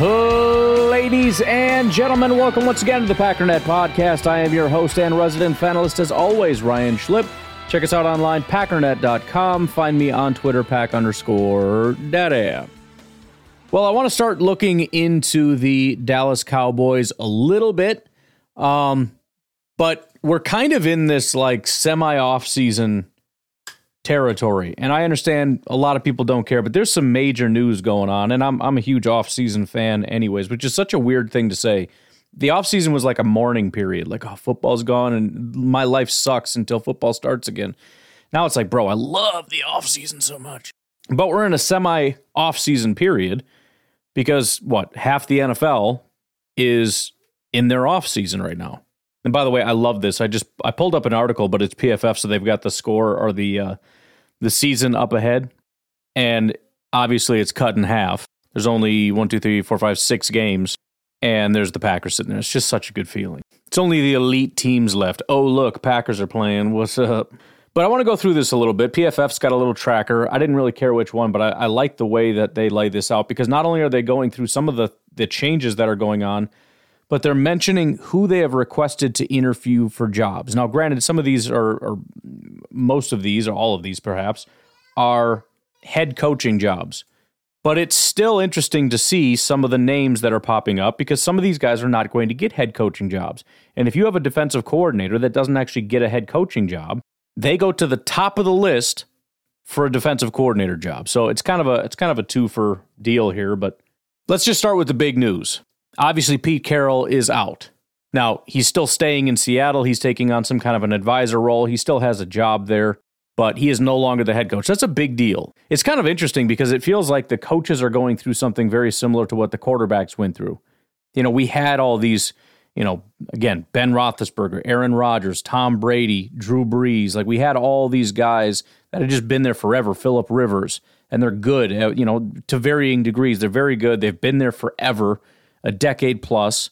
Ladies and gentlemen, welcome once again to the Packernet Podcast. I am your host and resident panelist, as always, Ryan Schlipp. Check us out online, packernet.com. Find me on Twitter, pack_data. Well, I want to start looking into the Dallas Cowboys a little bit, but we're kind of in this like semi-offseason territory. And I understand a lot of people don't care, but there's some major news going on. And I'm a huge offseason fan anyways, which is such a weird thing to say. The offseason was like a mourning period, like, oh, football's gone and my life sucks until football starts again. Now it's like, bro, I love the offseason so much. But we're in a semi-offseason period because, what, half the NFL is in their offseason right now. And by the way, I love this. I pulled up an article, but it's PFF, so they've got the score or the season up ahead, and obviously it's cut in half. There's only 6 games, and there's the Packers sitting there. It's just such a good feeling. It's only the elite teams left. Oh, look, Packers are playing. What's up? But I want to go through this a little bit. PFF's got a little tracker. I didn't really care which one, but I like the way that they lay this out, because not only are they going through some of the changes that are going on, but they're mentioning who they have requested to interview for jobs. Now, granted, some of these are most of these, or all of these perhaps, are head coaching jobs. But it's still interesting to see some of the names that are popping up, because some of these guys are not going to get head coaching jobs. And if you have a defensive coordinator that doesn't actually get a head coaching job, they go to the top of the list for a defensive coordinator job. So it's kind of a two-for deal here, but let's just start with the big news. Obviously, Pete Carroll is out. Now, he's still staying in Seattle. He's taking on some kind of an advisor role. He still has a job there, but he is no longer the head coach. That's a big deal. It's kind of interesting because it feels like the coaches are going through something very similar to what the quarterbacks went through. You know, we had all these, you know, again, Ben Roethlisberger, Aaron Rodgers, Tom Brady, Drew Brees. Like, we had all these guys that had just been there forever, Phillip Rivers, and they're good, you know, to varying degrees. They're very good. They've been there forever, a decade plus,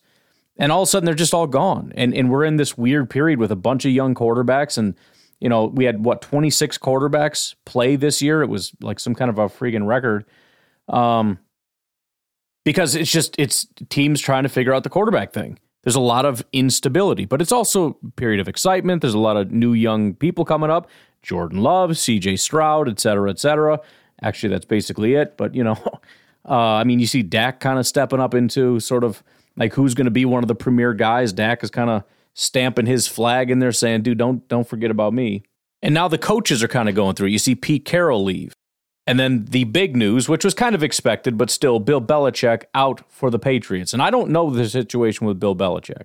and all of a sudden they're just all gone. And we're in this weird period with a bunch of young quarterbacks. And, you know, we had, 26 quarterbacks play this year. It was like some kind of a freaking record. Because it's teams trying to figure out the quarterback thing. There's a lot of instability, but it's also a period of excitement. There's a lot of new young people coming up. Jordan Love, CJ Stroud, et cetera, et cetera. Actually, that's basically it. But, you know, I mean, you see Dak kind of stepping up into sort of like who's going to be one of the premier guys. Dak is kind of stamping his flag in there saying, dude, don't forget about me. And now the coaches are kind of going through. You see Pete Carroll leave. And then the big news, which was kind of expected, but still, Bill Belichick out for the Patriots. And I don't know the situation with Bill Belichick.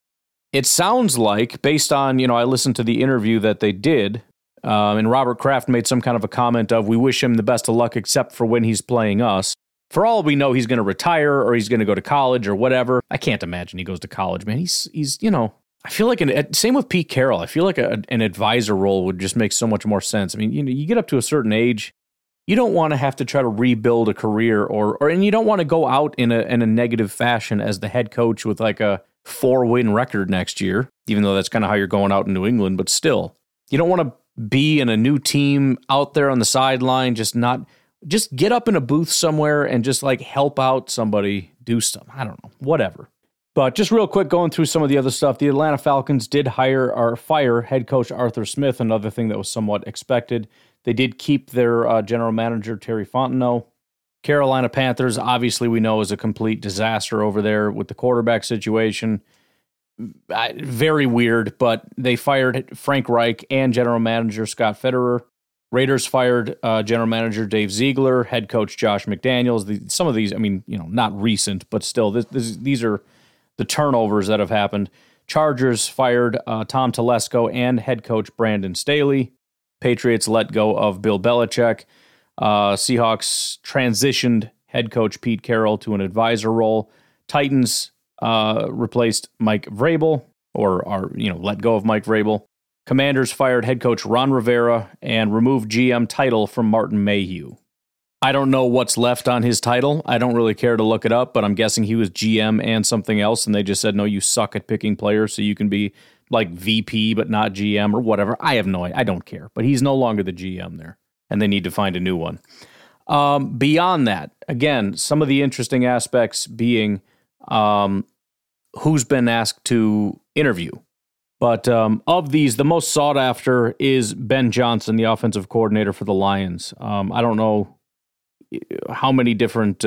It sounds like, based on, you know, I listened to the interview that they did, and Robert Kraft made some kind of a comment of, we wish him the best of luck except for when he's playing us. For all we know, he's going to retire or he's going to go to college or whatever. I can't imagine he goes to college, man. He's you know, I feel like same with Pete Carroll. I feel like an advisor role would just make so much more sense. I mean, you know, you get up to a certain age, you don't want to have to try to rebuild a career and you don't want to go out in a negative fashion as the head coach with like a 4-win record next year, even though that's kind of how you're going out in New England. But still, you don't want to be in a new team out there on the sideline, just not just get up in a booth somewhere and just like help out somebody do something. I don't know, whatever. But just real quick, going through some of the other stuff, the Atlanta Falcons did hire or fire head coach Arthur Smith, another thing that was somewhat expected. They did keep their general manager, Terry Fontenot. Carolina Panthers, obviously we know, is a complete disaster over there with the quarterback situation. Very weird, but they fired Frank Reich and general manager Scott Federer. Raiders fired general manager Dave Ziegler, head coach Josh McDaniels. Some of these, I mean, you know, not recent, but still, these are the turnovers that have happened. Chargers fired Tom Telesco and head coach Brandon Staley. Patriots let go of Bill Belichick. Seahawks transitioned head coach Pete Carroll to an advisor role. Titans replaced Mike Vrabel, or are, you know, let go of Mike Vrabel. Commanders fired head coach Ron Rivera and removed GM title from Martin Mayhew. I don't know what's left on his title. I don't really care to look it up, but I'm guessing he was GM and something else, and they just said, no, you suck at picking players, so you can be like VP but not GM or whatever. I have no idea. I don't care, but he's no longer the GM there, and they need to find a new one. Beyond that, again, some of the interesting aspects being who's been asked to interview. But of these, the most sought after is Ben Johnson, the offensive coordinator for the Lions. I don't know how many different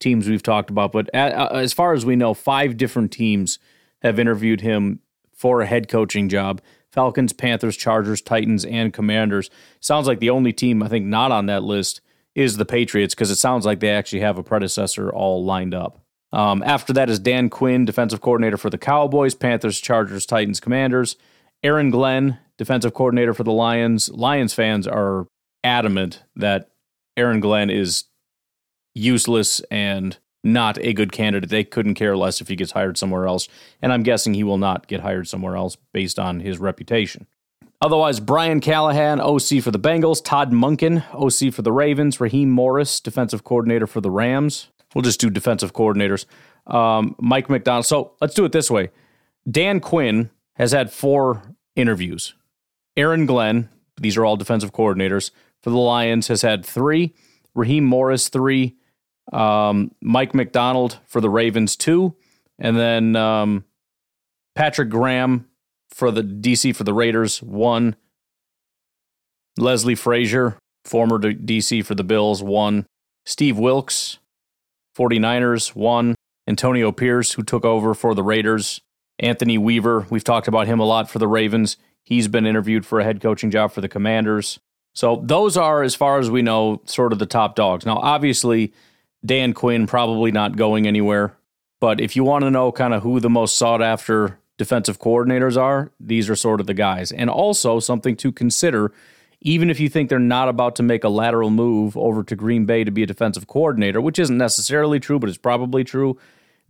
teams we've talked about, but as far as we know, 5 different teams have interviewed him for a head coaching job. Falcons, Panthers, Chargers, Titans, and Commanders. Sounds like the only team I think not on that list is the Patriots, because it sounds like they actually have a predecessor all lined up. After that is Dan Quinn, defensive coordinator for the Cowboys, Panthers, Chargers, Titans, Commanders. Aaron Glenn, defensive coordinator for the Lions. Lions fans are adamant that Aaron Glenn is useless and not a good candidate. They couldn't care less if he gets hired somewhere else, and I'm guessing he will not get hired somewhere else based on his reputation. Otherwise, Brian Callahan, OC for the Bengals. Todd Monken, OC for the Ravens. Raheem Morris, defensive coordinator for the Rams. We'll just do defensive coordinators. Mike McDonald. So let's do it this way. Dan Quinn has had 4 interviews. Aaron Glenn, these are all defensive coordinators, for the Lions has had 3. Raheem Morris, 3. Mike McDonald for the Ravens, 2. And then Patrick Graham for the DC for the Raiders, 1. Leslie Frazier, former DC for the Bills, 1. Steve Wilks, 49ers, 1. Antonio Pierce, who took over for the Raiders. Anthony Weaver, we've talked about him a lot for the Ravens. He's been interviewed for a head coaching job for the Commanders. So those are, as far as we know, sort of the top dogs. Now, obviously, Dan Quinn probably not going anywhere. But if you want to know kind of who the most sought-after defensive coordinators are, these are sort of the guys. And also something to consider, even if you think they're not about to make a lateral move over to Green Bay to be a defensive coordinator, which isn't necessarily true, but it's probably true,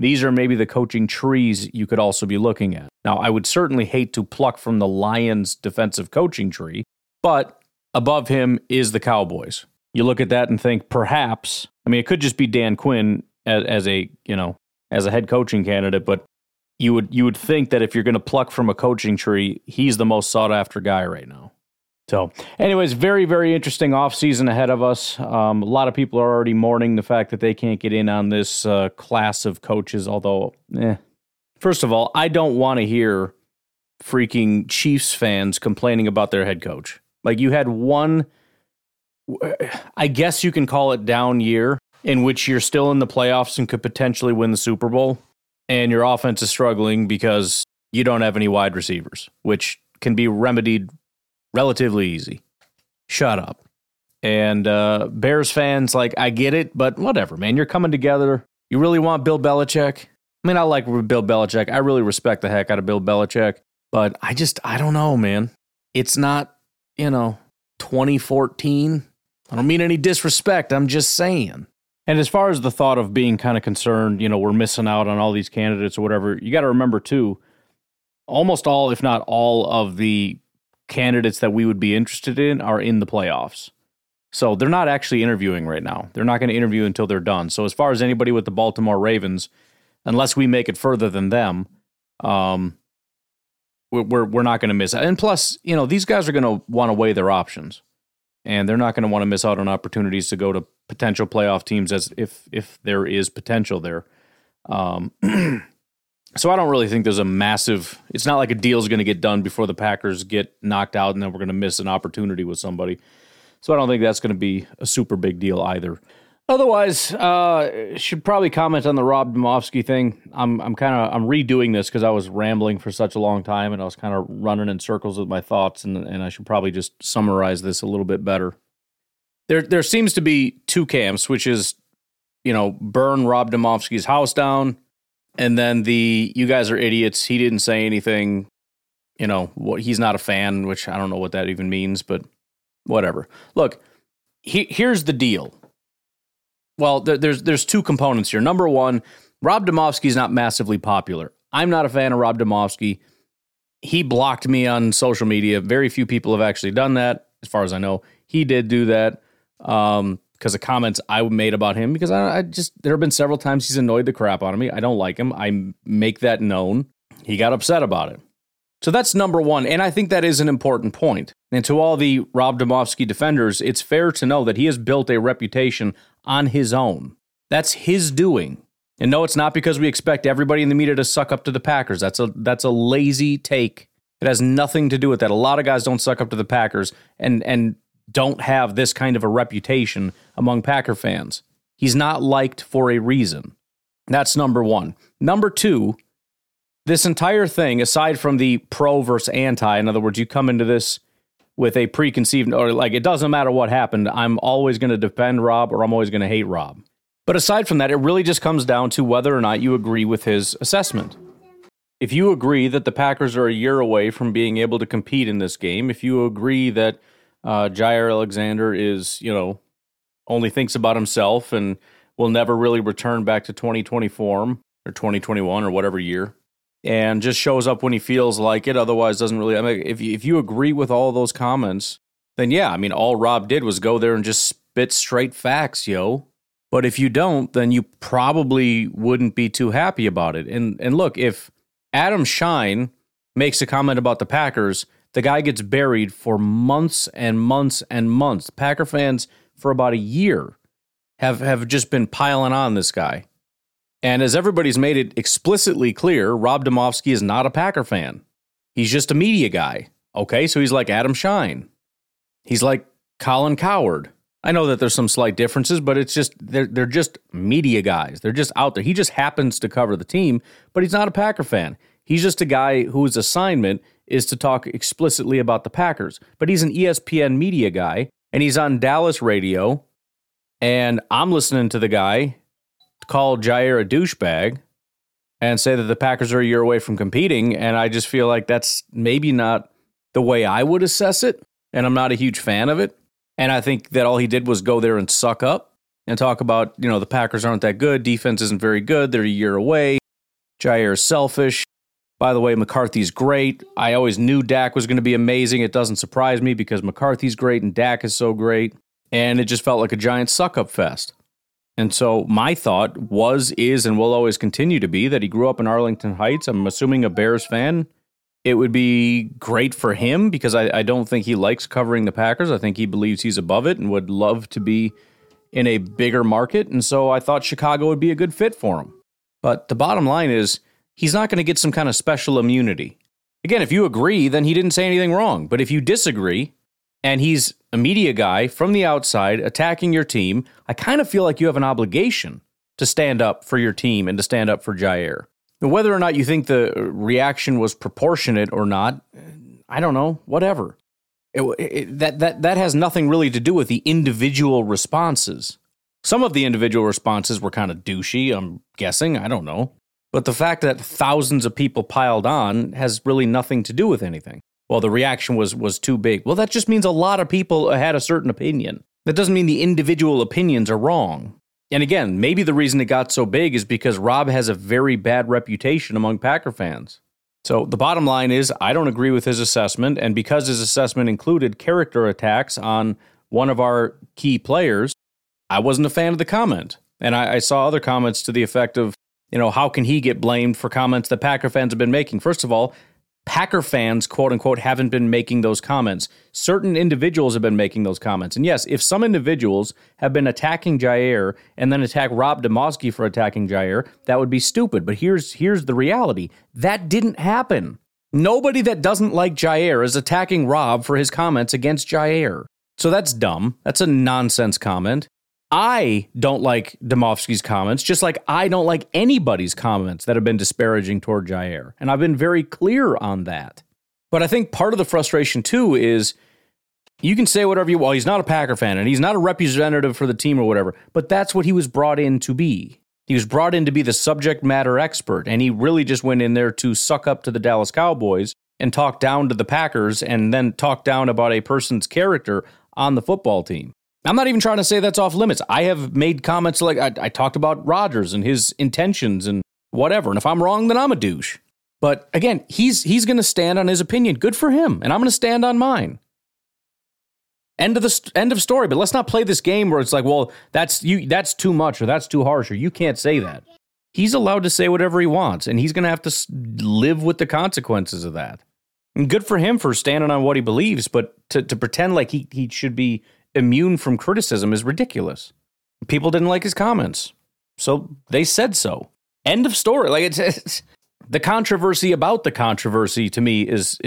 these are maybe the coaching trees you could also be looking at. Now, I would certainly hate to pluck from the Lions' defensive coaching tree, but above him is the Cowboys. You look at that and think, perhaps, I mean, it could just be Dan Quinn as a head coaching candidate, but you would think that if you're going to pluck from a coaching tree, he's the most sought-after guy right now. So anyways, very, very interesting offseason ahead of us. A lot of people are already mourning the fact that they can't get in on this class of coaches, although, First of all, I don't want to hear freaking Chiefs fans complaining about their head coach. Like, you had one, I guess you can call it down year, in which you're still in the playoffs and could potentially win the Super Bowl, and your offense is struggling because you don't have any wide receivers, which can be remedied relatively easy. Shut up. And Bears fans, like, I get it, but whatever, man. You're coming together. You really want Bill Belichick? I mean, I like Bill Belichick. I really respect the heck out of Bill Belichick. But I don't know, man. It's not, 2014. I don't mean any disrespect. I'm just saying. And as far as the thought of being kind of concerned, we're missing out on all these candidates or whatever, you got to remember, too, almost all, if not all, of the candidates that we would be interested in are in the playoffs. So they're not actually interviewing right now. They're not going to interview until they're done. So as far as anybody with the Baltimore Ravens, unless we make it further than them, we're not going to miss out. And plus, these guys are going to want to weigh their options, and they're not going to want to miss out on opportunities to go to potential playoff teams as if there is potential there. So I don't really think there's a massive, it's not like a deal's going to get done before the Packers get knocked out and then we're going to miss an opportunity with somebody. So I don't think that's going to be a super big deal either. Otherwise, should probably comment on the Rob Demovsky thing. I'm redoing this because I was rambling for such a long time and I was kind of running in circles with my thoughts, and I should probably just summarize this a little bit better. There seems to be two camps, which is, burn Rob Demovsky's house down, and then the you guys are idiots, he didn't say anything, he's not a fan, which I don't know what that even means, but whatever. Look, here's the deal. Well, there's two components here. Number one, Rob Demovsky is not massively popular. I'm not a fan of Rob Demovsky. He blocked me on social media. Very few people have actually done that, as far as I know. He did do that because of comments I made about him. Because there have been several times he's annoyed the crap out of me. I don't like him. I make that known. He got upset about it. So that's number one, and I think that is an important point. And to all the Rob Demovsky defenders, it's fair to know that he has built a reputation on his own. That's his doing. And no, it's not because we expect everybody in the media to suck up to the Packers. That's a lazy take. It has nothing to do with that. A lot of guys don't suck up to the Packers and don't have this kind of a reputation among Packer fans. He's not liked for a reason. That's number one. Number two, this entire thing, aside from the pro versus anti, in other words, you come into this with a preconceived, or like, it doesn't matter what happened, I'm always going to defend Rob or I'm always going to hate Rob. But aside from that, it really just comes down to whether or not you agree with his assessment. If you agree that the Packers are a year away from being able to compete in this game, if you agree that Jair Alexander is, only thinks about himself and will never really return back to 2020 form or 2021 or whatever year, and just shows up when he feels like it, otherwise doesn't really... I mean, if you agree with all those comments, then yeah, all Rob did was go there and just spit straight facts, yo. But if you don't, then you probably wouldn't be too happy about it. And look, if Adam Schein makes a comment about the Packers, the guy gets buried for months and months and months. Packer fans, for about a year, have just been piling on this guy. And as everybody's made it explicitly clear, Rob Demovsky is not a Packer fan. He's just a media guy. Okay, so he's like Adam Schein. He's like Colin Cowherd. I know that there's some slight differences, but it's just they're just media guys. They're just out there. He just happens to cover the team, but he's not a Packer fan. He's just a guy whose assignment is to talk explicitly about the Packers. But he's an ESPN media guy, and he's on Dallas radio, and I'm listening to the guy call Jair a douchebag and say that the Packers are a year away from competing, and I just feel like that's maybe not the way I would assess it, and I'm not a huge fan of it. And I think that all he did was go there and suck up and talk about, the Packers aren't that good, defense isn't very good, they're a year away, Jair's selfish. By the way, McCarthy's great. I always knew Dak was going to be amazing. It doesn't surprise me because McCarthy's great and Dak is so great, and it just felt like a giant suck-up fest. And so my thought was, is, and will always continue to be that he grew up in Arlington Heights. I'm assuming a Bears fan. It would be great for him because I don't think he likes covering the Packers. I think he believes he's above it and would love to be in a bigger market. And so I thought Chicago would be a good fit for him. But the bottom line is he's not going to get some kind of special immunity. Again, if you agree, then he didn't say anything wrong. But if you disagree, and he's a media guy from the outside attacking your team, I kind of feel like you have an obligation to stand up for your team and to stand up for Jair. Now, whether or not you think the reaction was proportionate or not, I don't know, whatever. That has nothing really to do with the individual responses. Some of the individual responses were kind of douchey, I'm guessing, I don't know. But the fact that thousands of people piled on has really nothing to do with anything. Well, the reaction was too big. Well, that just means a lot of people had a certain opinion. That doesn't mean the individual opinions are wrong. And again, maybe the reason it got so big is because Rob has a very bad reputation among Packer fans. So the bottom line is I don't agree with his assessment, and because his assessment included character attacks on one of our key players, I wasn't a fan of the comment. And I saw other comments to the effect of, how can he get blamed for comments that Packer fans have been making? First of all, Packer fans, quote unquote, haven't been making those comments. Certain individuals have been making those comments. And yes, if some individuals have been attacking Jair and then attack Rob Demovsky for attacking Jair, that would be stupid. But here's the reality. That didn't happen. Nobody that doesn't like Jair is attacking Rob for his comments against Jair. So that's dumb. That's a nonsense comment. I don't like Demovsky's comments, just like I don't like anybody's comments that have been disparaging toward Jair. And I've been very clear on that. But I think part of the frustration, too, is you can say whatever you want. Well, he's not a Packer fan and he's not a representative for the team or whatever. But that's what he was brought in to be. He was brought in to be the subject matter expert. And he really just went in there to suck up to the Dallas Cowboys and talk down to the Packers and then talk down about a person's character on the football team. I'm not even trying to say that's off limits. I have made comments like I talked about Rodgers and his intentions and whatever. And if I'm wrong, then I'm a douche. But again, he's going to stand on his opinion. Good for him. And I'm going to stand on mine. End of story. But let's not play this game where it's like, well, that's too much or that's too harsh or you can't say that. He's allowed to say whatever he wants, and he's going to have to live with the consequences of that. And good for him for standing on what he believes. But to pretend like he should be immune from criticism is ridiculous. People didn't like his comments, so they said so. End of story. Like it's the controversy about the controversy to me is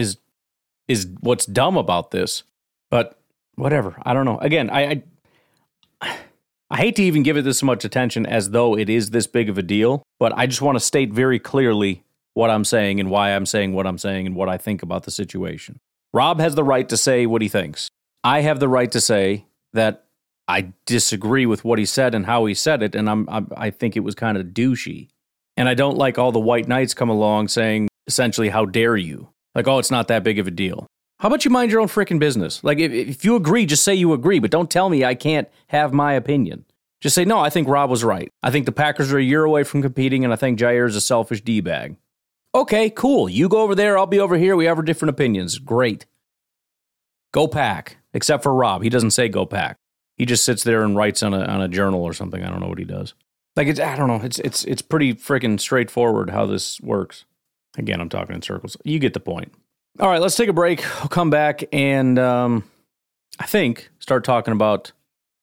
what's dumb about this. But whatever. I don't know. Again, I hate to even give it this much attention as though it is this big of a deal. But I just want to state very clearly what I'm saying and why I'm saying what I'm saying and what I think about the situation. Rob has the right to say what he thinks. I have the right to say that I disagree with what he said and how he said it, and I think it was kind of douchey. And I don't like all the white knights come along saying, essentially, how dare you? Like, oh, it's not that big of a deal. How about you mind your own freaking business? Like, if you agree, just say you agree, but don't tell me I can't have my opinion. Just say, no, I think Rob was right. I think the Packers are a year away from competing, and I think Jair's a selfish D-bag. Okay, cool. You go over there, I'll be over here. We have our different opinions. Great. Go Pack. Except for Rob. He doesn't say go Pack. He just sits there and writes on a journal or something. I don't know what he does. Like, I don't know. It's pretty freaking straightforward how this works. Again, I'm talking in circles. You get the point. All right, let's take a break. I'll come back and I think start talking about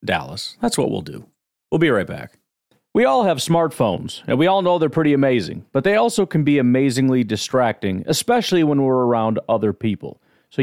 Dallas. That's what we'll do. We'll be right back. We all have smartphones, and we all know they're pretty amazing, but they also can be amazingly distracting, especially when we're around other people. So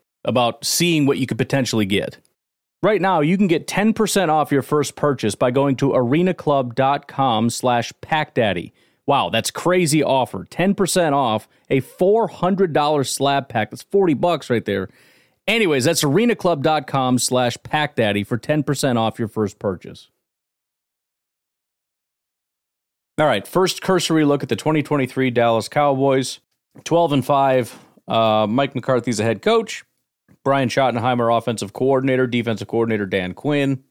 about seeing what you could potentially get. Right now, you can get 10% off your first purchase by going to arenaclub.com/packdaddy. Wow, that's crazy offer. 10% off a $400 slab pack. That's $40 right there. Anyways, that's arenaclub.com/packdaddy for 10% off your first purchase. All right, first cursory look at the 2023 Dallas Cowboys. 12-5. Mike McCarthy's the head coach. Brian Schottenheimer, offensive coordinator. Defensive coordinator, Dan Quinn.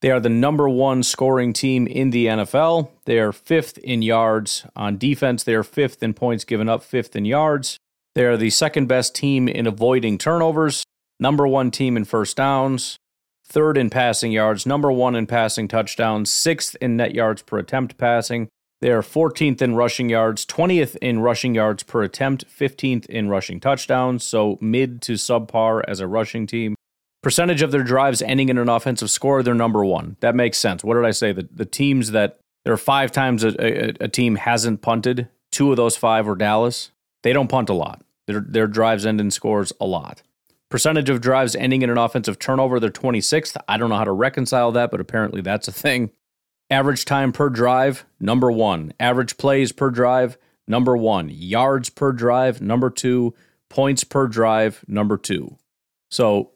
They are the #1 scoring team in the NFL. They are 5th in yards on defense. They are 5th in points given up, 5th in yards. They are the second best team in avoiding turnovers. #1 team in first downs. 3rd in passing yards. #1 in passing touchdowns. 6th in net yards per attempt passing. They are 14th in rushing yards, 20th in rushing yards per attempt, 15th in rushing touchdowns, so mid to subpar as a rushing team. Percentage of their drives ending in an offensive score, they're #1. That makes sense. What did I say? The teams that there are 5 times a team hasn't punted, 2 of those 5 were Dallas. They don't punt a lot. Their drives end in scores a lot. Percentage of drives ending in an offensive turnover, they're 26th. I don't know how to reconcile that, but apparently that's a thing. Average time per drive, number one. Average plays per drive, number one. Yards per drive, number two. Points per drive, number two. So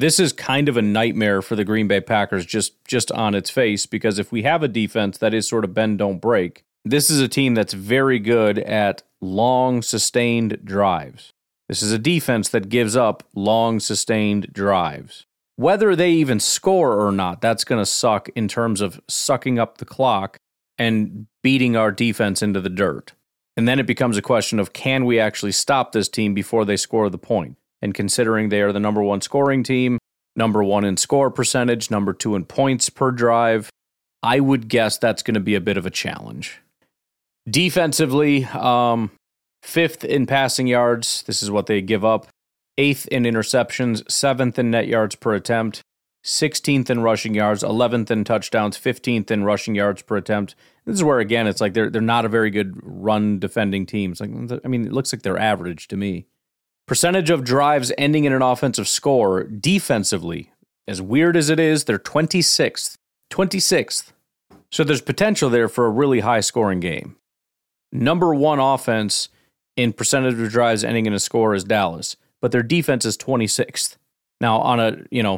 this is kind of a nightmare for the Green Bay Packers just on its face, because if we have a defense that is sort of bend, don't break, this is a team that's very good at long, sustained drives. This is a defense that gives up long, sustained drives. Whether they even score or not, that's going to suck in terms of sucking up the clock and beating our defense into the dirt. And then it becomes a question of, can we actually stop this team before they score the point? And considering they are the number one scoring team, number one in score percentage, number two in points per drive, I would guess that's going to be a bit of a challenge. Defensively, fifth in passing yards. This is what they give up. Eighth in interceptions. Seventh in net yards per attempt. 16th in rushing yards. 11th in touchdowns. 15th in rushing yards per attempt. This is where, again, it's like they're not a very good run defending team. It's like, I mean, it looks like they're average to me. Percentage of drives ending in an offensive score defensively. As weird as it is, they're 26th. 26th. So there's potential there for a really high scoring game. Number one offense in percentage of drives ending in a score is Dallas, but their defense is 26th. Now on a,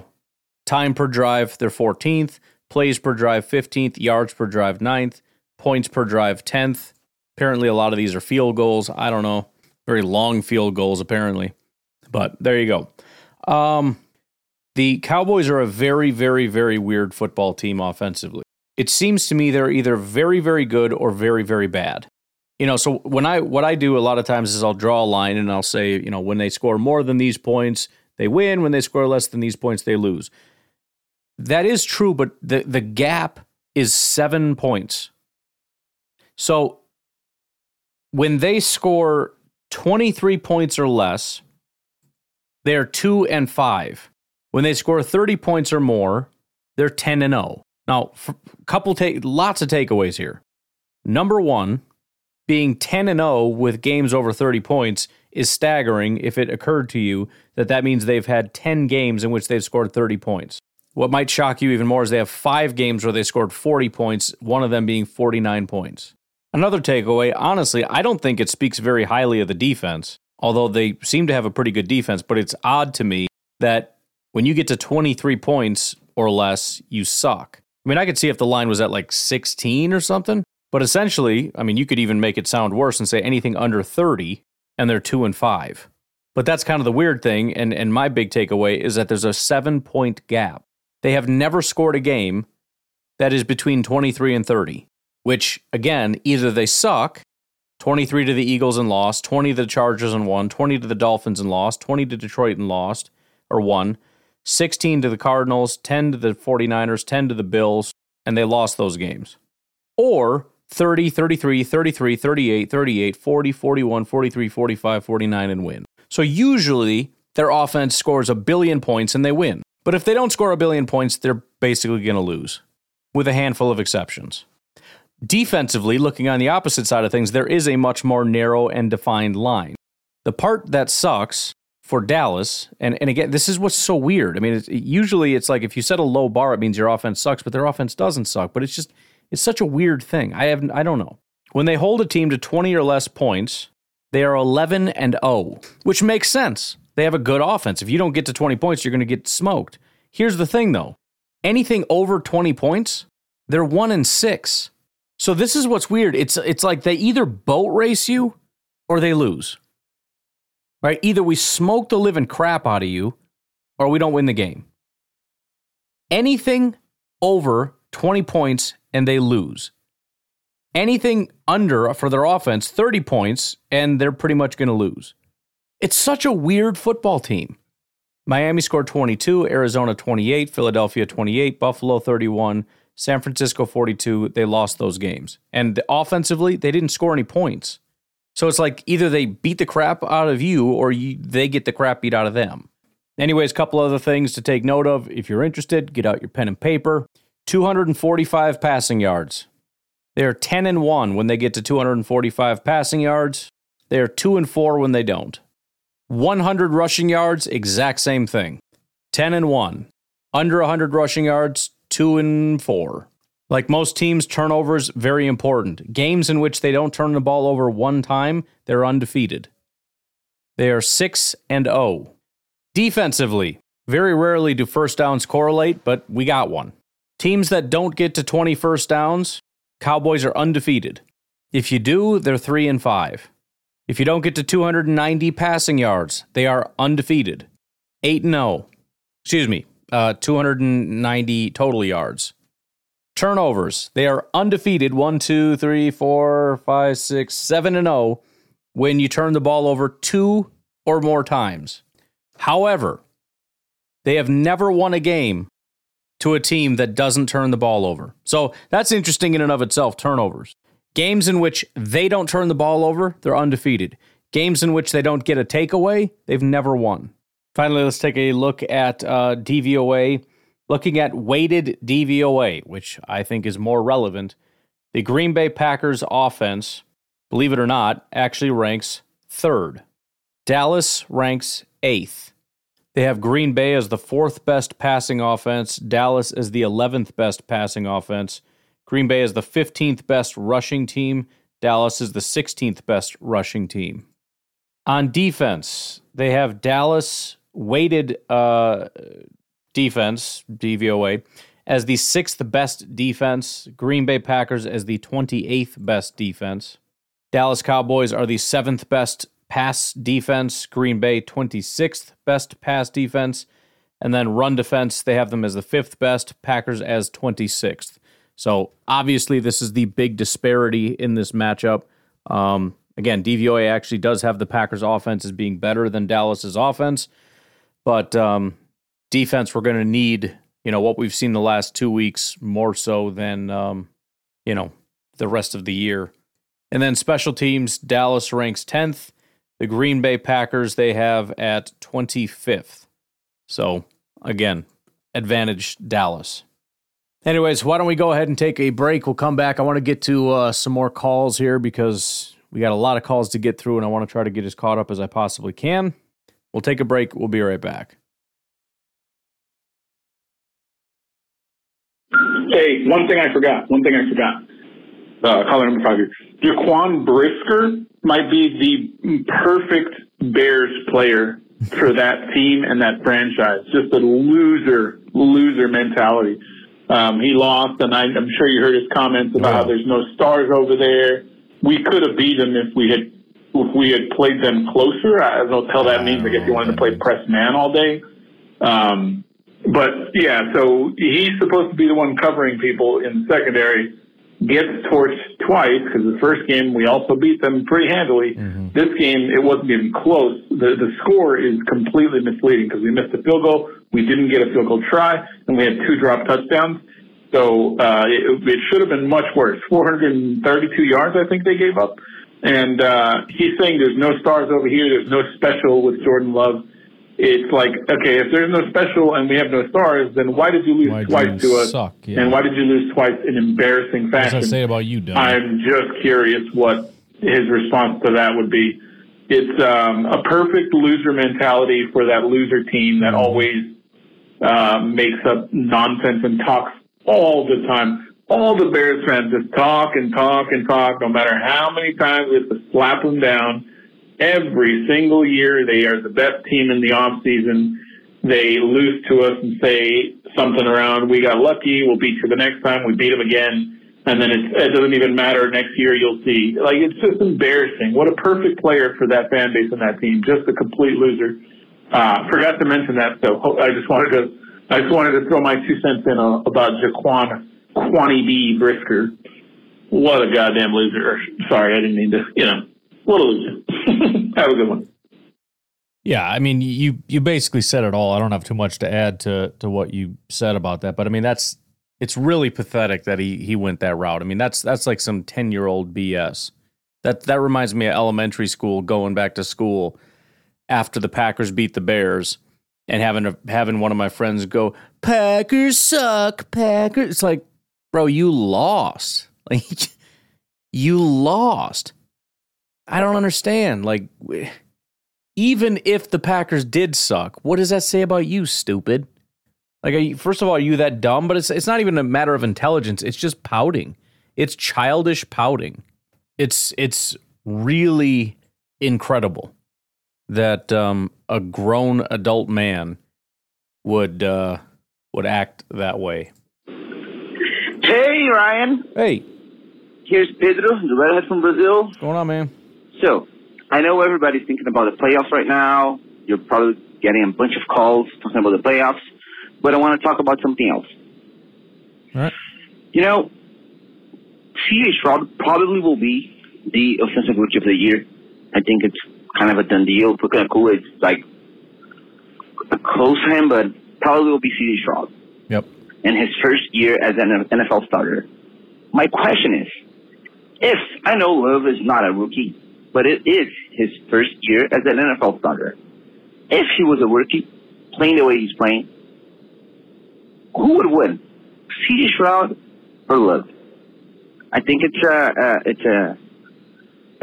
time per drive, they're 14th, plays per drive, 15th, yards per drive, 9th, points per drive, 10th. Apparently a lot of these are field goals. I don't know. Very long field goals, apparently. But there you go. The Cowboys are a very, very, very weird football team offensively. It seems to me they're either very, very good or very, very bad. So what I do a lot of times is I'll draw a line and I'll say, when they score more than these points, they win. When they score less than these points, they lose. That is true, but the gap is 7 points. So when they score 23 points or less, they're 2-5. When they score 30 points or more, they're 10-0. Now, lots of takeaways here. Number one, being 10-0 with games over 30 points is staggering if it occurred to you that means they've had 10 games in which they've scored 30 points. What might shock you even more is they have 5 games where they scored 40 points, one of them being 49 points. Another takeaway, honestly, I don't think it speaks very highly of the defense, although they seem to have a pretty good defense, but it's odd to me that when you get to 23 points or less, you suck. I mean, I could see if the line was at like 16 or something. But essentially, you could even make it sound worse and say anything under 30, and they're 2-5. But that's kind of the weird thing, and my big takeaway is that there's a 7-point gap. They have never scored a game that is between 23 and 30, which, again, either they suck, 23 to the Eagles and lost, 20 to the Chargers and won, 20 to the Dolphins and lost, 20 to Detroit and lost, or won, 16 to the Cardinals, 10 to the 49ers, 10 to the Bills, and they lost those games. Or 30, 33, 33, 38, 38, 40, 41, 43, 45, 49, and win. So usually their offense scores 1 billion points and they win. But if they don't score 1 billion points, they're basically going to lose, with a handful of exceptions. Defensively, looking on the opposite side of things, there is a much more narrow and defined line. The part that sucks for Dallas, and again, this is what's so weird. Usually it's like if you set a low bar, it means your offense sucks, but their offense doesn't suck. But it's just... it's such a weird thing. I don't know. When they hold a team to 20 or less points, they are 11-0, which makes sense. They have a good offense. If you don't get to 20 points, you're going to get smoked. Here's the thing, though. Anything over 20 points, they're 1-6. So this is what's weird. It's like they either boat race you or they lose. Right? Either we smoke the living crap out of you or we don't win the game. Anything over 20 points and they lose. Anything under, for their offense, 30 points, and they're pretty much going to lose. It's such a weird football team. Miami scored 22, Arizona 28, Philadelphia 28, Buffalo 31, San Francisco 42. They lost those games. And offensively, they didn't score any points. So it's like either they beat the crap out of you or they get the crap beat out of them. Anyways, a couple other things to take note of. If you're interested, get out your pen and paper. 245 passing yards. They are 10-1 when they get to 245 passing yards. They are 2-4 when they don't. 100 rushing yards, exact same thing. 10-1. Under 100 rushing yards, 2-4. Like most teams, turnovers, very important. Games in which they don't turn the ball over one time, they're undefeated. They are 6-0. Defensively, very rarely do first downs correlate, but we got one. Teams that don't get to 20 first downs, Cowboys are undefeated. If you do, they're 3-5. If you don't get to 290 passing yards, they are undefeated. 8-0. 290 total yards. Turnovers, they are undefeated, 7-0 when you turn the ball over two or more times. However, they have never won a game to a team that doesn't turn the ball over. So that's interesting in and of itself, turnovers. Games in which they don't turn the ball over, they're undefeated. Games in which they don't get a takeaway, they've never won. Finally, let's take a look at DVOA. Looking at weighted DVOA, which I think is more relevant, the Green Bay Packers offense, believe it or not, actually ranks 3rd. Dallas ranks 8th. They have Green Bay as the 4th best passing offense, Dallas as the 11th best passing offense, Green Bay is the 15th best rushing team, Dallas is the 16th best rushing team. On defense, they have Dallas weighted defense, DVOA, as the 6th best defense, Green Bay Packers as the 28th best defense. Dallas Cowboys are the 7th best pass defense, Green Bay 26th best pass defense, and then run defense, they have them as the 5th best, Packers as 26th. So obviously this is the big disparity in this matchup. Again, DVOA actually does have the Packers offense as being better than Dallas's offense, but defense, we're going to need, what we've seen the last 2 weeks more so than, the rest of the year. And then special teams, Dallas ranks 10th. The Green Bay Packers, they have at 25th. So, again, advantage Dallas. Anyways, why don't we go ahead and take a break? We'll come back. I want to get to some more calls here because we got a lot of calls to get through, and I want to try to get as caught up as I possibly can. We'll take a break. We'll be right back. Hey, one thing I forgot. Caller number 5 here. Jaquan Brisker might be the perfect Bears player for that team and that franchise. Just a loser mentality. He lost, and I'm sure you heard his comments about how there's no stars over there. We could have beat them if we had played them closer. I don't know what the hell that means. I guess he wanted to play press man all day. But, yeah, so he's supposed to be the one covering people in secondary, gets torched twice because the first game we also beat them pretty handily. Mm-hmm. This game, it wasn't even close. The score is completely misleading because we missed a field goal, we didn't get a field goal try, and we had 2 drop touchdowns. So it should have been much worse. 432 yards, I think they gave up. And he's saying there's no stars over here, there's no special with Jordan Love. It's like, okay, if there's no special and we have no stars, then why did you lose twice to us? Yeah. And why did you lose twice in embarrassing fashion? What does that say about you, Doug? I'm just curious what his response to that would be. It's a perfect loser mentality for that loser team that always makes up nonsense and talks all the time. All the Bears fans just talk and talk and talk, no matter how many times we have to slap them down. Every single year, they are the best team in the offseason. They lose to us and say something around, we got lucky, we'll beat you the next time, we beat them again, and then it doesn't even matter. Next year, you'll see. Like, it's just embarrassing. What a perfect player for that fan base and that team. Just a complete loser. Forgot to mention that, so I just wanted to throw my 2 cents in about Jaquan B. Brisker. What a goddamn loser. Sorry, I didn't mean to, What a loser. Have a good one. Yeah, I mean, you basically said it all. I don't have too much to add to what you said about that. But, I mean, it's really pathetic that he went that route. I mean, that's like some 10-year-old BS. That reminds me of elementary school, going back to school after the Packers beat the Bears and having one of my friends go, Packers suck, Packers. It's like, bro, you lost. Like, you lost. I don't understand. Like, even if the Packers did suck, what does that say about you, stupid? Like, first of all, are you that dumb? But it's not even a matter of intelligence. It's just pouting. It's childish pouting. It's really incredible that a grown adult man would act that way. Hey, Ryan. Hey. Here's Pedro, the redhead from Brazil. What's going on, man? So, I know everybody's thinking about the playoffs right now. You're probably getting a bunch of calls talking about the playoffs. But I want to talk about something else. All right. You know, CJ Stroud probably will be the offensive rookie of the year. I think it's kind of a done deal. We're kind of cool. It's like a close hand, but probably will be CJ Stroud. Yep. In his first year as an NFL starter. My question is, if I know Love is not a rookie, but it is his first year as an NFL starter. If he was a rookie, playing the way he's playing, who would win, CJ Stroud or Love? I think it's a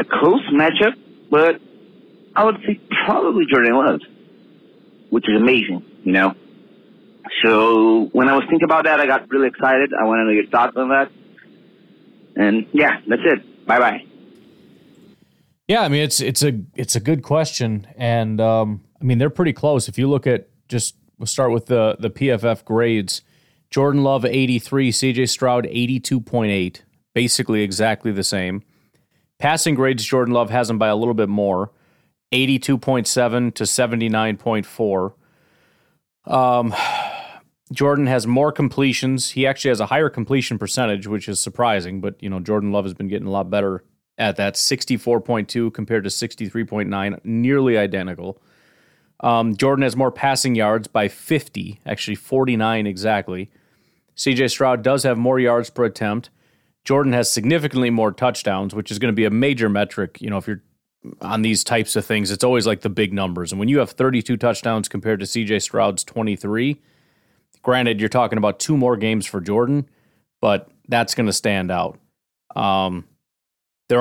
close matchup, but I would say probably Jordan Love, which is amazing, you know. So when I was thinking about that, I got really excited. I wanted to get thoughts on that, and yeah, that's it. Bye bye. Yeah, I mean it's a good question, and I mean they're pretty close. If you look at just. We'll start with the PFF grades. Jordan Love, 83. CJ Stroud, 82.8. Basically exactly the same. Passing grades, Jordan Love has him by a little bit more. 82.7 to 79.4. Jordan has more completions. He actually has a higher completion percentage, which is surprising. But, you know, Jordan Love has been getting a lot better at that. 64.2 compared to 63.9. Nearly identical. Jordan has more passing yards by 50, actually 49 exactly. CJ Stroud does have more yards per attempt. Jordan has significantly more touchdowns, which is going to be a major metric. You know, if you're on these types of things, it's always like the big numbers. And when you have 32 touchdowns compared to CJ Stroud's 23, granted, you're talking about two more games for Jordan, but that's going to stand out. There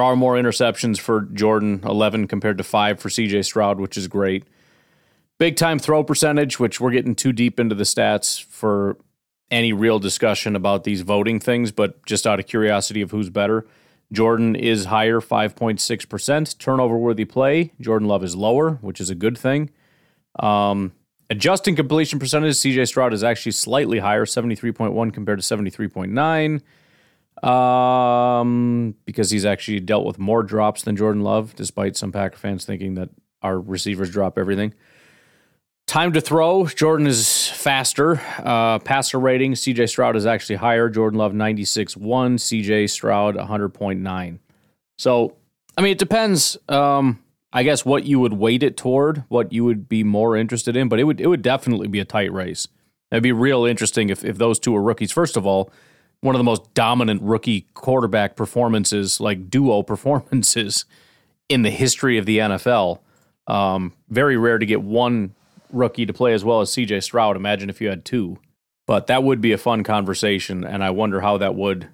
are more interceptions for Jordan, 11 compared to 5 for CJ Stroud, which is great. Big-time throw percentage, which we're getting too deep into the stats for any real discussion about these voting things, but just out of curiosity of who's better, Jordan is higher, 5.6%. Turnover-worthy play, Jordan Love is lower, which is a good thing. Adjusting completion percentage, CJ Stroud is actually slightly higher, 73.1 compared to 73.9, because he's actually dealt with more drops than Jordan Love, despite some Packer fans thinking that our receivers drop everything. Time to throw, Jordan is faster. Passer rating, CJ Stroud is actually higher. Jordan Love, 96.1. CJ Stroud, 100.9. So, I mean, it depends, I guess, what you would weight it toward, what you would be more interested in, but it would definitely be a tight race. It'd be real interesting if those two were rookies. First of all, one of the most dominant rookie quarterback performances, like duo performances, in the history of the NFL. Very rare to get one rookie to play as well as CJ Stroud. Imagine if you had two. But that would be a fun conversation, and I wonder how that would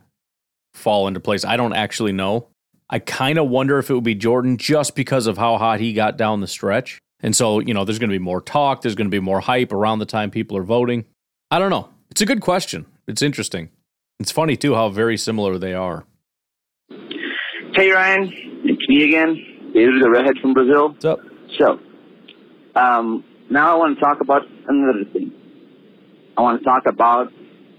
fall into place. I don't actually know. I kind of wonder if it would be Jordan just because of how hot he got down the stretch. And so, you know, there's going to be more talk. There's going to be more hype around the time people are voting. I don't know. It's a good question. It's interesting. It's funny, too, how very similar they are. Hey, Ryan. It's me again. David, the redhead from Brazil. What's up? So, now I want to talk about another thing. I want to talk about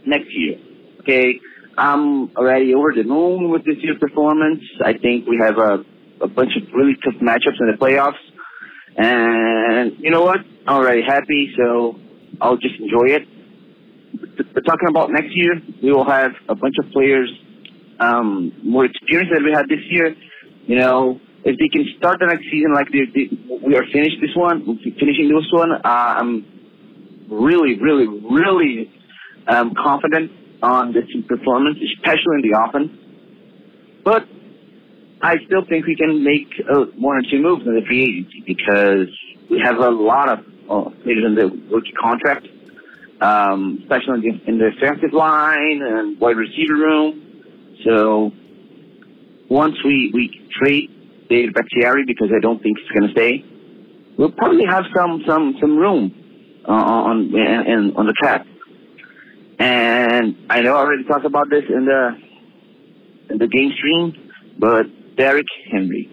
next year, okay? I'm already over the moon with this year's performance. I think we have a bunch of really tough matchups in the playoffs. And you know what? I'm already happy, so I'll just enjoy it. But talking about next year, we will have a bunch of players more experience than we had this year, you know. If they can start the next season like we are finishing this one, I'm really, really, really confident on this performance, especially in the offense. But I still think we can make one or two moves in the free agency because we have a lot of players in the rookie contract, especially in the offensive line and wide receiver room. So once we trade David Bakhtiari, because I don't think he's going to stay. we'll probably have some room on the cap. And I know I already talked about this in the game stream, but Derrick Henry.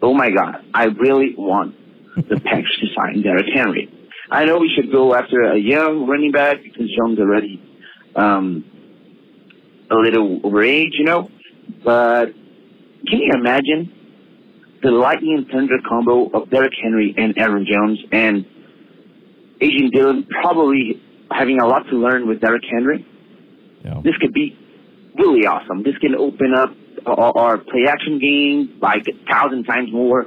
Oh my God, I really want the Packers to sign Derrick Henry. I know we should go after a young running back because Jones already a little overage, you know. But can you imagine the lightning and thunder combo of Derrick Henry and Aaron Jones, and AJ Dillon probably having a lot to learn with Derrick Henry? Yeah. This could be really awesome. This can open up our play-action game like 1,000 times more.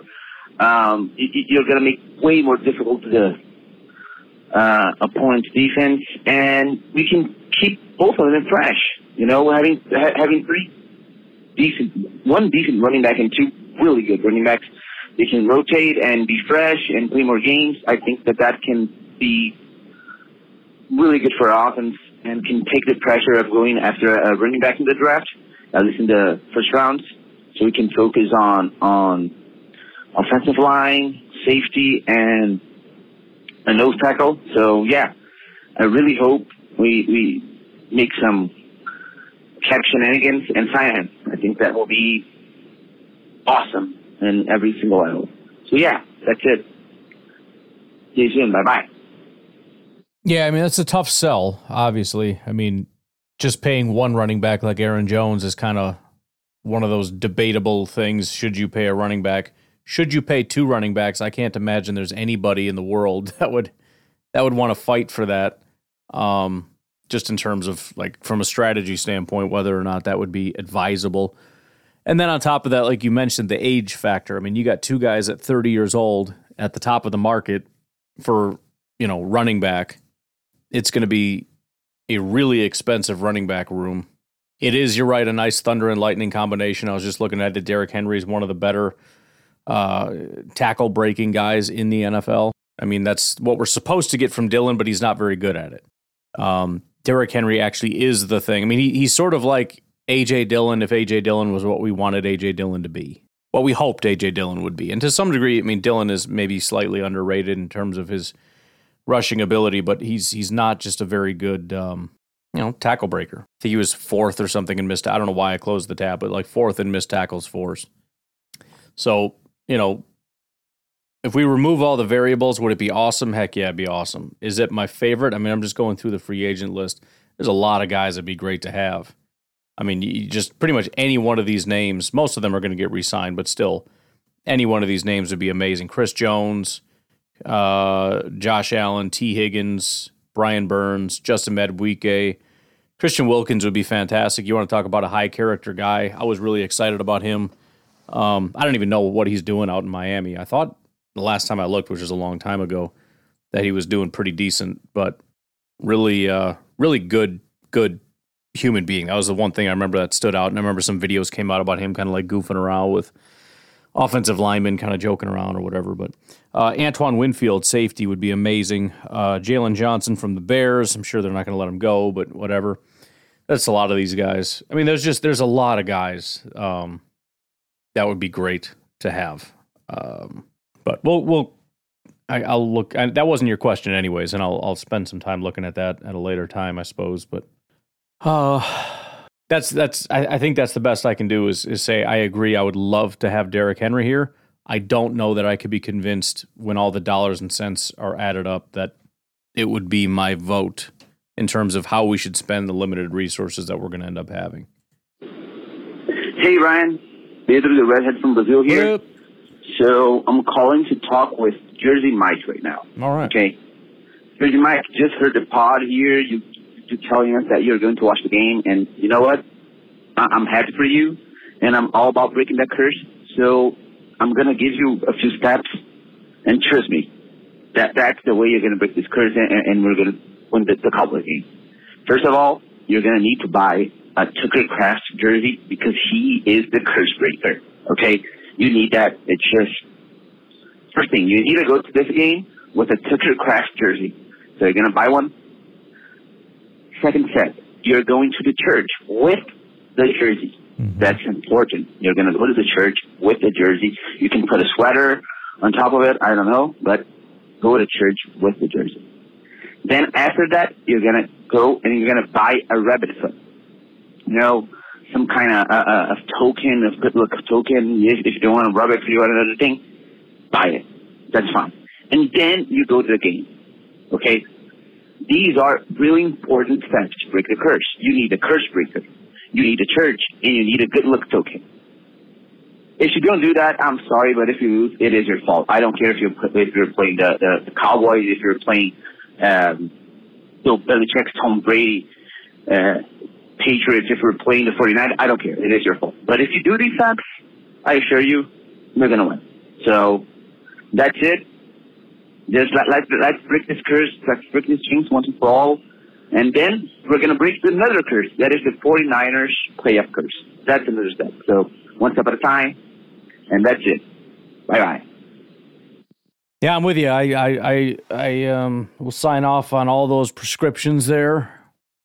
You're going to make way more difficult to the opponent's defense, and we can keep both of them fresh. You know, having one decent running back and two really good running backs, they can rotate and be fresh and play more games. I think that can be really good for our offense and can take the pressure of going after a running back in the draft, at least in the first round, so we can focus on offensive line, safety, and a nose tackle. So, yeah, I really hope we make some cap shenanigans and sign him. I think that will be awesome in every single level. So, yeah, that's it. See you soon. Bye-bye. Yeah, I mean, that's a tough sell, obviously. I mean, just paying one running back like Aaron Jones is kind of one of those debatable things. Should you pay a running back? Should you pay two running backs? I can't imagine there's anybody in the world that would want to fight for that. Just in terms of, like, from a strategy standpoint, whether or not that would be advisable. And then on top of that, like you mentioned, the age factor. I mean, you got two guys at 30 years old at the top of the market for, you know, running back. It's going to be a really expensive running back room. It is, you're right, a nice thunder and lightning combination. I was just looking at it. Derrick Henry is one of the better tackle-breaking guys in the NFL. I mean, that's what we're supposed to get from Dillon, but he's not very good at it. Derrick Henry actually is the thing. I mean, he's sort of like A.J. Dillon if A.J. Dillon was what we wanted A.J. Dillon to be, what we hoped A.J. Dillon would be. And to some degree, I mean, Dillon is maybe slightly underrated in terms of his rushing ability, but he's not just a very good, tackle breaker. I think he was fourth or something in missed. I don't know why I closed the tab, but like fourth in missed tackles forced. So, you know, if we remove all the variables, would it be awesome? Heck yeah, it'd be awesome. Is it my favorite? I mean, I'm just going through the free agent list. There's a lot of guys that'd be great to have. I mean, you just pretty much any one of these names, most of them are going to get re-signed, but still, any one of these names would be amazing. Chris Jones, Josh Allen, T. Higgins, Brian Burns, Justin Madubuike, Christian Wilkins would be fantastic. You want to talk about a high-character guy? I was really excited about him. I don't even know what he's doing out in Miami. I thought the last time I looked, which was a long time ago, that he was doing pretty decent, but really, really good human being. That was the one thing I remember that stood out, and I remember some videos came out about him kind of like goofing around with offensive linemen, kind of joking around or whatever, but Antoine Winfield, safety, would be amazing. Jalen Johnson from the Bears, I'm sure they're not going to let him go, but whatever. That's a lot of these guys. I mean, there's a lot of guys that would be great to have. But I'll look. That wasn't your question anyways, and I'll spend some time looking at that at a later time, I suppose. But I think that's the best I can do is say I agree. I would love to have Derrick Henry here. I don't know that I could be convinced when all the dollars and cents are added up that it would be my vote in terms of how we should spend the limited resources that we're going to end up having. Hey, Ryan. Pedro the Redhead from Brazil here. Yep. So I'm calling to talk with Jersey Mike right now. All right. Okay. Jersey Mike, just heard the pod here. You're telling us that you're going to watch the game, and you know what? I'm happy for you, and I'm all about breaking that curse. So I'm going to give you a few steps, and trust me, that's the way you're going to break this curse, and we're going to win the Cowboys game. First of all, you're going to need to buy a Tucker Craft jersey because he is the curse breaker, okay? You need that. It's just first thing. You need to go to this game with a Tucker Craft jersey. So you're going to buy one. Second step, you're going to the church with the jersey. That's important. You're going to go to the church with the jersey. You can put a sweater On top of it, I don't know, but go to church with the jersey. Then after that, you're going to go and you're going to buy a rabbit foot. You know, some kind of a token, a good luck token. If you don't want a rabbit, if you want another thing, buy it. That's fine. And then you go to the game. Okay? These are really important steps to break the curse. You need a curse breaker. You need a church, and you need a good luck token. If you don't do that, I'm sorry, but if you lose, it is your fault. I don't care if you're playing the Cowboys, if you're playing Bill Belichick, Tom Brady, Patriots, if you're playing the 49ers, I don't care. It is your fault. But if you do these steps, I assure you, you're going to win. So that's it. Just let's break this curse. Let's break this jinx once and for all. And then we're going to break another curse. That is the 49ers playoff curse. That's another step. So one step at a time, and that's it. Bye-bye. Yeah, I'm with you. I will sign off on all those prescriptions there.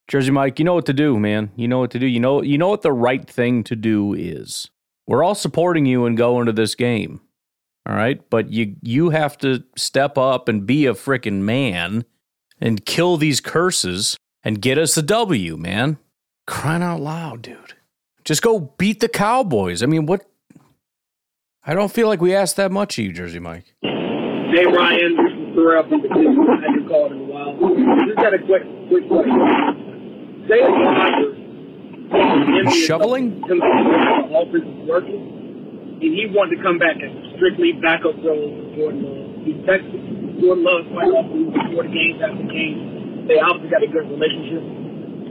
Jersey Mike, you know what to do, man. You know what to do. You know what the right thing to do is. We're all supporting you and going to this game, all right? But you have to step up and be a freaking man and kill these curses and get us a W, man. Crying out loud, dude. Just go beat the Cowboys. I mean, what? I don't feel like we asked that much of you, Jersey Mike. Hey, Ryan, this is Thoreau from the team. I haven't called in a while. Just got a quick question. Say the shoveling? The offense is working, and he wanted to come back and strictly backup role for Jordan Love. He texted Jordan Love quite often before the games, after the games. They obviously got a good relationship.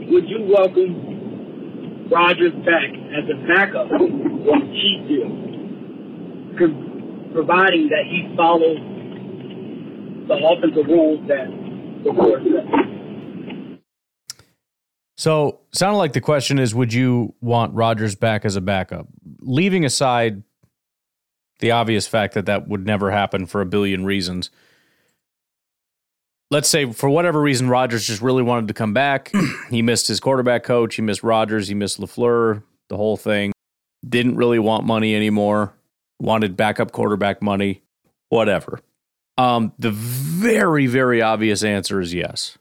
Would you welcome Rodgers back as a backup on a cheat deal, providing that he follows the offensive rules that the court set? So, sounded like the question is, would you want Rodgers back as a backup? Leaving aside the obvious fact that that would never happen for a billion reasons. Let's say, for whatever reason, Rodgers just really wanted to come back. He missed his quarterback coach. He missed Rodgers. He missed LaFleur, the whole thing. Didn't really want money anymore. Wanted backup quarterback money. Whatever. The very, very obvious answer is yes.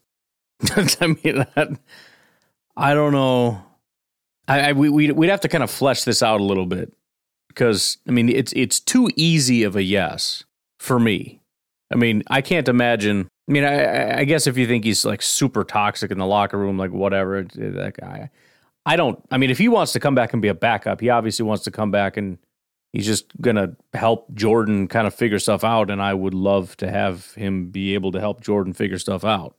I mean, I don't know. We'd have to kind of flesh this out a little bit. Because, I mean, it's too easy of a yes for me. I mean, I can't imagine... I mean, I guess if you think he's like super toxic in the locker room, like whatever, that guy, I don't. I mean, if he wants to come back and be a backup, he obviously wants to come back and he's just going to help Jordan kind of figure stuff out. And I would love to have him be able to help Jordan figure stuff out.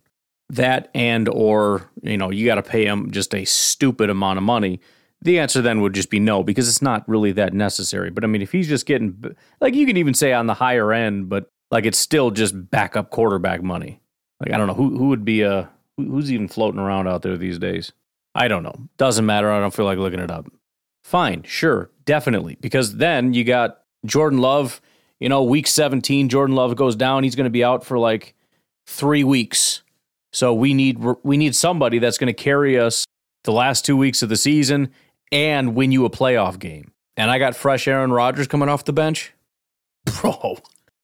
That and or, you know, you got to pay him just a stupid amount of money. The answer then would just be no, because it's not really that necessary. But I mean, if he's just getting like you can even say on the higher end, but. Like, it's still just backup quarterback money. Like, I don't know. Who would be who's even floating around out there these days? I don't know. Doesn't matter. I don't feel like looking it up. Fine. Sure. Definitely. Because then you got Jordan Love, you know, week 17, Jordan Love goes down. He's going to be out for like 3 weeks. So we need somebody that's going to carry us the last 2 weeks of the season and win you a playoff game. And I got fresh Aaron Rodgers coming off the bench. Bro.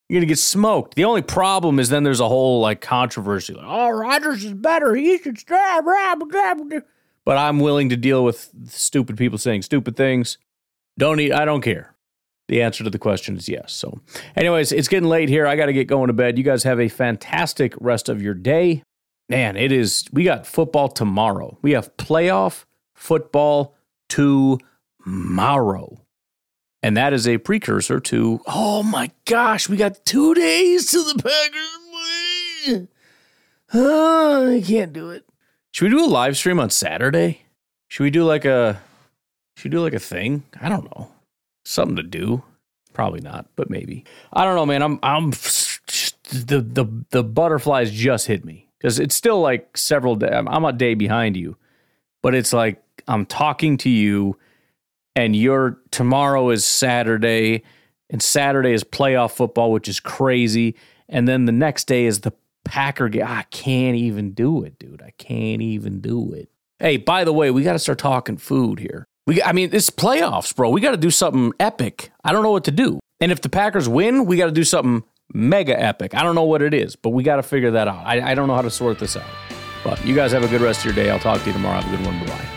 You're going to get smoked. The only problem is then there's a whole, like, controversy. Like, oh, Rodgers is better. He should stay. But I'm willing to deal with stupid people saying stupid things. I don't care. The answer to the question is yes. So, anyways, it's getting late here. I got to get going to bed. You guys have a fantastic rest of your day. Man, we got football tomorrow. We have playoff football tomorrow. And that is a precursor to, oh my gosh, we got 2 days to the Packers. Oh, I can't do it. Should we do a live stream on Saturday? Should we do like a thing? I don't know. Something to do. Probably not, but maybe. I don't know, man. I'm the butterflies just hit me because it's still like several days. I'm a day behind you, but it's like I'm talking to you. And your tomorrow is Saturday, and Saturday is playoff football, which is crazy. And then the next day is the Packer game. I can't even do it, dude. I can't even do it. Hey, by the way, we got to start talking food here. I mean, it's playoffs, bro. We got to do something epic. I don't know what to do. And if the Packers win, we got to do something mega epic. I don't know what it is, but we got to figure that out. I don't know how to sort this out. But you guys have a good rest of your day. I'll talk to you tomorrow. Have a good one. Bye-bye.